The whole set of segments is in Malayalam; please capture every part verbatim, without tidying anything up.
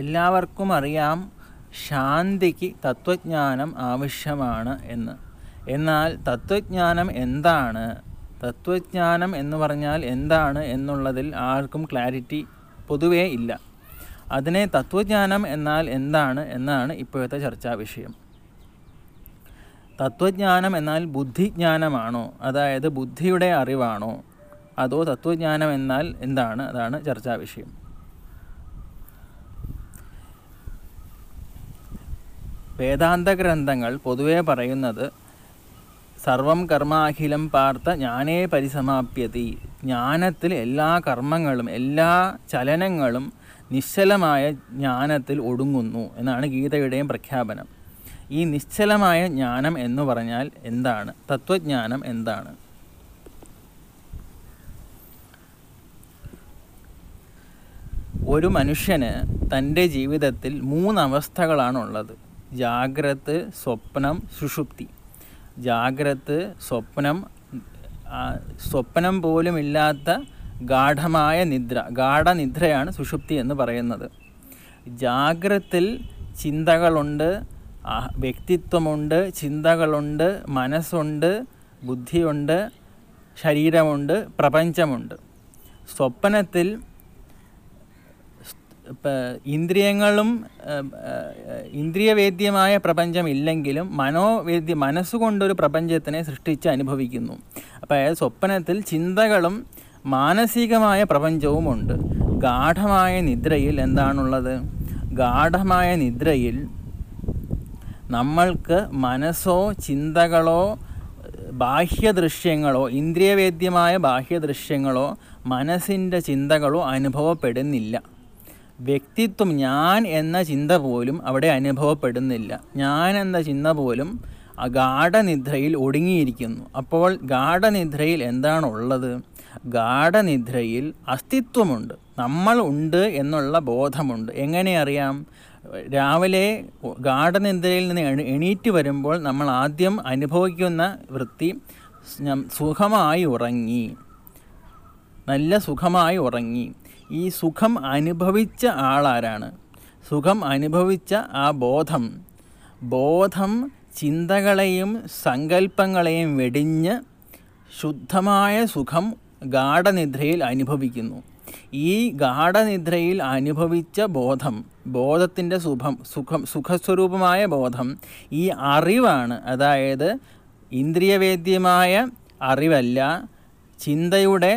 എല്ലാവർക്കും അറിയാം ശാന്തിക്ക് തത്വജ്ഞാനം ആവശ്യമാണ് എന്ന്. എന്നാൽ തത്വജ്ഞാനം എന്താണ്, തത്വജ്ഞാനം എന്ന് പറഞ്ഞാൽ എന്താണ് എന്നുള്ളതിൽ ആർക്കും ക്ലാരിറ്റി പൊതുവേ ഇല്ല. അതിനെ തത്വജ്ഞാനം എന്നാൽ എന്താണ് എന്നാണ് ഇപ്പോഴത്തെ ചർച്ചാ വിഷയം. തത്വജ്ഞാനം എന്നാൽ ബുദ്ധിജ്ഞാനമാണോ, അതായത് ബുദ്ധിയുടെ അറിവാണോ, അതോ തത്വജ്ഞാനം എന്നാൽ എന്താണ്, അതാണ് ചർച്ചാ വിഷയം. വേദാന്ത ഗ്രന്ഥങ്ങൾ പൊതുവെ പറയുന്നത് സർവം കർമാഖിലം പാർത്ഥ ജ്ഞാനേ പരിസമാപ്യതി, ജ്ഞാനത്തിൽ എല്ലാ കർമ്മങ്ങളും എല്ലാ ചലനങ്ങളും നിശ്ചലമായ ജ്ഞാനത്തിൽ ഒടുങ്ങുന്നു എന്നാണ് ഗീതയുടെയും പ്രഖ്യാപനം. ഈ നിശ്ചലമായ ജ്ഞാനം എന്ന് പറഞ്ഞാൽ എന്താണ്, തത്വജ്ഞാനം എന്താണ്? ഒരു മനുഷ്യന് തൻ്റെ ജീവിതത്തിൽ മൂന്നവസ്ഥകളാണുള്ളത്: ജാഗ്രത്, സ്വപ്നം, സുഷുപ്തി. ജാഗ്രത്, സ്വപ്നം, സ്വപ്നം പോലുമില്ലാത്ത ഗാഢമായ നിദ്ര, ഗാഢനിദ്രയാണ് സുഷുപ്തി എന്ന് പറയുന്നത്. ജാഗ്രത്തിൽ ചിന്തകളുണ്ട്, വ്യക്തിത്വമുണ്ട്, ചിന്തകളുണ്ട്, മനസ്സുണ്ട്, ബുദ്ധിയുണ്ട്, ശരീരമുണ്ട്, പ്രപഞ്ചമുണ്ട്. സ്വപ്നത്തിൽ ഇന്ദ്രിയങ്ങളും ഇന്ദ്രിയവേദ്യമായ പ്രപഞ്ചമില്ലെങ്കിലും മനോവേദ്യ മനസ്സുകൊണ്ടൊരു പ്രപഞ്ചത്തിനെ സൃഷ്ടിച്ച് അനുഭവിക്കുന്നു. അപ്പോൾ സ്വപ്നത്തിൽ ചിന്തകളും മാനസികമായ പ്രപഞ്ചവുമുണ്ട്. ഗാഢമായ നിദ്രയിൽ എന്താണുള്ളത്? ഗാഢമായ നിദ്രയിൽ നമ്മൾക്ക് മനസ്സോ ചിന്തകളോ ബാഹ്യദൃശ്യങ്ങളോ ഇന്ദ്രിയവേദ്യമായ ബാഹ്യദൃശ്യങ്ങളോ മനസ്സിൻ്റെ ചിന്തകളോ അനുഭവപ്പെടുന്നില്ല. വ്യക്തിത്വം, ഞാൻ എന്ന ചിന്ത പോലും അവിടെ അനുഭവപ്പെടുന്നില്ല. ഞാൻ എന്ന ചിന്ത പോലും ഗാഢനിദ്രയിൽ ഒടുങ്ങിയിരിക്കുന്നു. അപ്പോൾ ഗാഢനിദ്രയിൽ എന്താണുള്ളത്? ഗാഢനിദ്രയിൽ അസ്തിത്വമുണ്ട്, നമ്മൾ ഉണ്ട് എന്നുള്ള ബോധമുണ്ട്. എങ്ങനെ അറിയാം? രാവിലെ ഗാഢനിദ്രയിൽ നിന്ന് എണീറ്റ് വരുമ്പോൾ നമ്മൾ ആദ്യം അനുഭവിക്കുന്ന വൃത്തി സുഖമായി ഉറങ്ങി, നല്ല സുഖമായി ഉറങ്ങി. ഈ സുഖം അനുഭവിച്ച ആളാരാണ്? സുഖം അനുഭവിച്ച ആ ബോധം. ബോധം ചിന്തകളെയും സങ്കല്പങ്ങളെയും വെടിഞ്ഞ് ശുദ്ധമായ സുഖം ഗാഢനിദ്രയിൽ അനുഭവിക്കുന്നു. ഈ ഗാഢനിദ്രയിൽ അനുഭവിച്ച ബോധം, ബോധത്തിൻ്റെ സുഖം സുഖം സുഖസ്വരൂപമായ ബോധം, ഈ അറിവാണ്. അതായത് ഇന്ദ്രിയവേദ്യമായ അറിവല്ല, ചിന്തയുടെ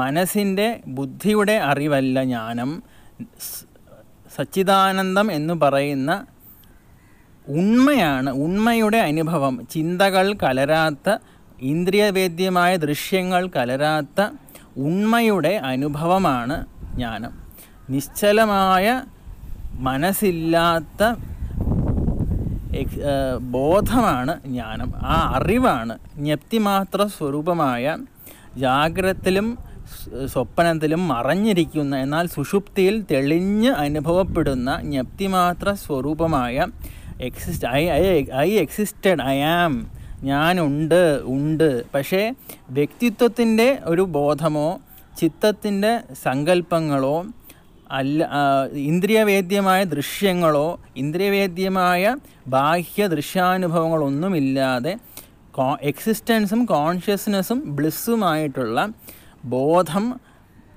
മനസ്സിൻ്റെ ബുദ്ധിയുടെ അറിവല്ല ജ്ഞാനം. സച്ചിദാനന്ദം എന്ന് പറയുന്ന ഉണ്മയാണ്, ഉണ്മയുടെ അനുഭവം. ചിന്തകൾ കലരാത്ത, ഇന്ദ്രിയവേദ്യമായ ദൃശ്യങ്ങൾ കലരാത്ത ഉണ്മയുടെ അനുഭവമാണ് ജ്ഞാനം. നിശ്ചലമായ മനസ്സില്ലാത്ത ബോധമാണ് ജ്ഞാനം, ആ അറിവാണ്. ജ്ഞപ്തിമാത്ര സ്വരൂപമായ ജാഗ്രതത്തിലും സ്വപ്നത്തിലും മറഞ്ഞിരിക്കുന്ന, എന്നാൽ സുഷുപ്തിയിൽ തെളിഞ്ഞ് അനുഭവപ്പെടുന്ന ജ്ഞപ്തിമാത്ര സ്വരൂപമായ exist I I existed I am, ഞാനുണ്ട്, ഉണ്ട്. പക്ഷേ വ്യക്തിത്വത്തിൻ്റെ ഒരു ബോധമോ ചിത്തത്തിൻ്റെ സങ്കല്പങ്ങളോ അല്ല, ഇന്ദ്രിയവേദ്യമായ ദൃശ്യങ്ങളോ ഇന്ദ്രിയവേദ്യമായ ബാഹ്യ ദൃശ്യാനുഭവങ്ങളൊന്നുമില്ലാതെ എക്സിസ്റ്റൻസും കോൺഷ്യസ്നെസ്സും ബ്ലിസ്സുമായിട്ടുള്ള ബോധം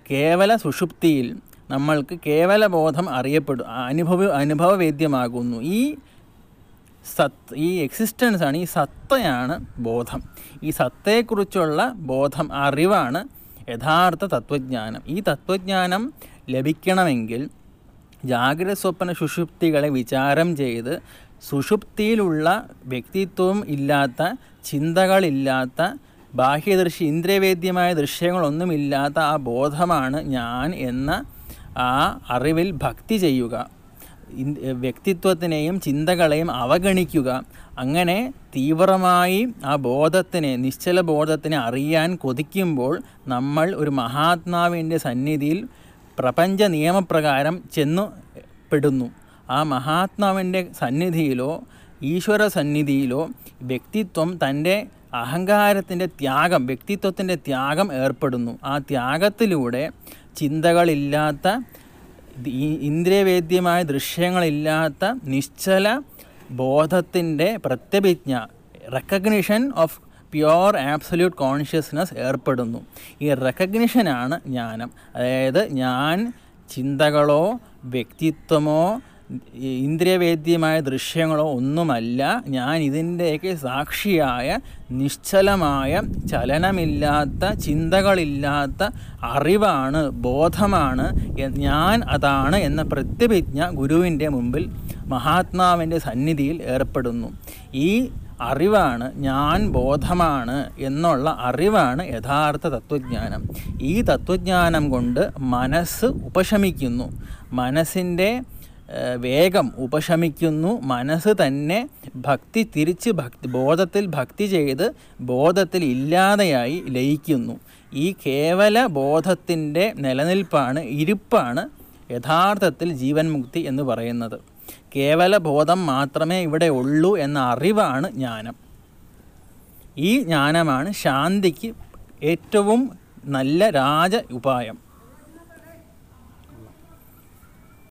കേവല സുഷുപ്തിയിൽ നമ്മൾക്ക് കേവല ബോധം അറിയപ്പെടും, അനുഭവ അനുഭവവേദ്യമാകുന്നു. ഈ സത്ത്, ഈ എക്സിസ്റ്റൻസാണ്, ഈ സത്തയാണ് ബോധം. ഈ സത്തയെക്കുറിച്ചുള്ള ബോധം, അറിവാണ് യഥാർത്ഥ തത്വജ്ഞാനം. ഈ തത്വജ്ഞാനം ലഭിക്കണമെങ്കിൽ ജാഗ്രത സ്വപ്ന സുഷുപ്തികളെ വിചാരം ചെയ്ത് സുഷുപ്തിയിലുള്ള വ്യക്തിത്വം ഇല്ലാത്ത, ചിന്തകളില്ലാത്ത, ബാഹ്യദൃശ്യ ഇന്ദ്രിയവേദ്യമായ ദൃശ്യങ്ങളൊന്നുമില്ലാത്ത ആ ബോധമാണ് ഞാൻ എന്ന ആ അറിവിൽ ഭക്തി ചെയ്യുക. വ്യക്തിത്വത്തിനെയും ചിന്തകളെയും അവഗണിക്കുക. അങ്ങനെ തീവ്രമായി ആ ബോധത്തിനെ, നിശ്ചല ബോധത്തിനെ അറിയാൻ കൊതിക്കുമ്പോൾ നമ്മൾ ഒരു മഹാത്മാവിൻ്റെ സന്നിധിയിൽ പ്രപഞ്ച നിയമപ്രകാരം ചെന്നു പെടുന്നു. ആ മഹാത്മാവിൻ്റെ സന്നിധിയിലോ ഈശ്വര സന്നിധിയിലോ വ്യക്തിത്വം തൻ്റെ അഹങ്കാരത്തിൻ്റെ ത്യാഗം, വ്യക്തിത്വത്തിൻ്റെ ത്യാഗം ഏർപ്പെടുന്നു. ആ ത്യാഗത്തിലൂടെ ചിന്തകളില്ലാത്ത, ഇന്ദ്രിയവേദ്യമായ ദൃശ്യങ്ങളില്ലാത്ത നിശ്ചല ബോധത്തിൻ്റെ പ്രത്യഭിജ്ഞ recognition of pure absolute consciousness ഏർപ്പെടുന്നു. ഈ റെക്കഗ്നിഷനാണ് ജ്ഞാനം. അതായത് ഞാൻ ചിന്തകളോ വ്യക്തിത്വമോ ഇന്ദ്രിയവേദ്യമായ ദൃശ്യങ്ങളോ ഒന്നുമല്ല, ഞാൻ ഇതിൻ്റെയൊക്കെ സാക്ഷിയായ നിശ്ചലമായ ചലനമില്ലാത്ത ചിന്തകളില്ലാത്ത അറിവാണ്, ബോധമാണ്, ഞാൻ അതാണ് എന്ന പ്രത്യഭിജ്ഞ ഗുരുവിൻ്റെ മുമ്പിൽ മഹാത്മാവിൻ്റെ സന്നിധിയിൽ ഏർപ്പെടുന്നു. ഈ അറിവാണ്, ഞാൻ ബോധമാണ് എന്നുള്ള അറിവാണ് യഥാർത്ഥ തത്വജ്ഞാനം. ഈ തത്വജ്ഞാനം കൊണ്ട് മനസ്സ് ഉപശമിക്കുന്നു, മനസ്സിൻ്റെ വേഗം ഉപശമിക്കുന്നു. മനസ്സ് തന്നെ ഭക്തി തിരിച്ച് ഭക്തി ബോധത്തിൽ ഭക്തി ചെയ്ത് ബോധത്തിൽ ഇല്ലാതെയായി ലയിക്കുന്നു. ഈ കേവല ബോധത്തിൻ്റെ നിലനിൽപ്പാണ്, ഇരിപ്പാണ് യഥാർത്ഥത്തിൽ ജീവൻ മുക്തി എന്ന് പറയുന്നത്. കേവല ബോധം മാത്രമേ ഇവിടെ ഉള്ളൂ എന്ന അറിവാണ് ജ്ഞാനം. ഈ ജ്ഞാനമാണ് ശാന്തിക്ക് ഏറ്റവും നല്ല രാജ ഉപായം.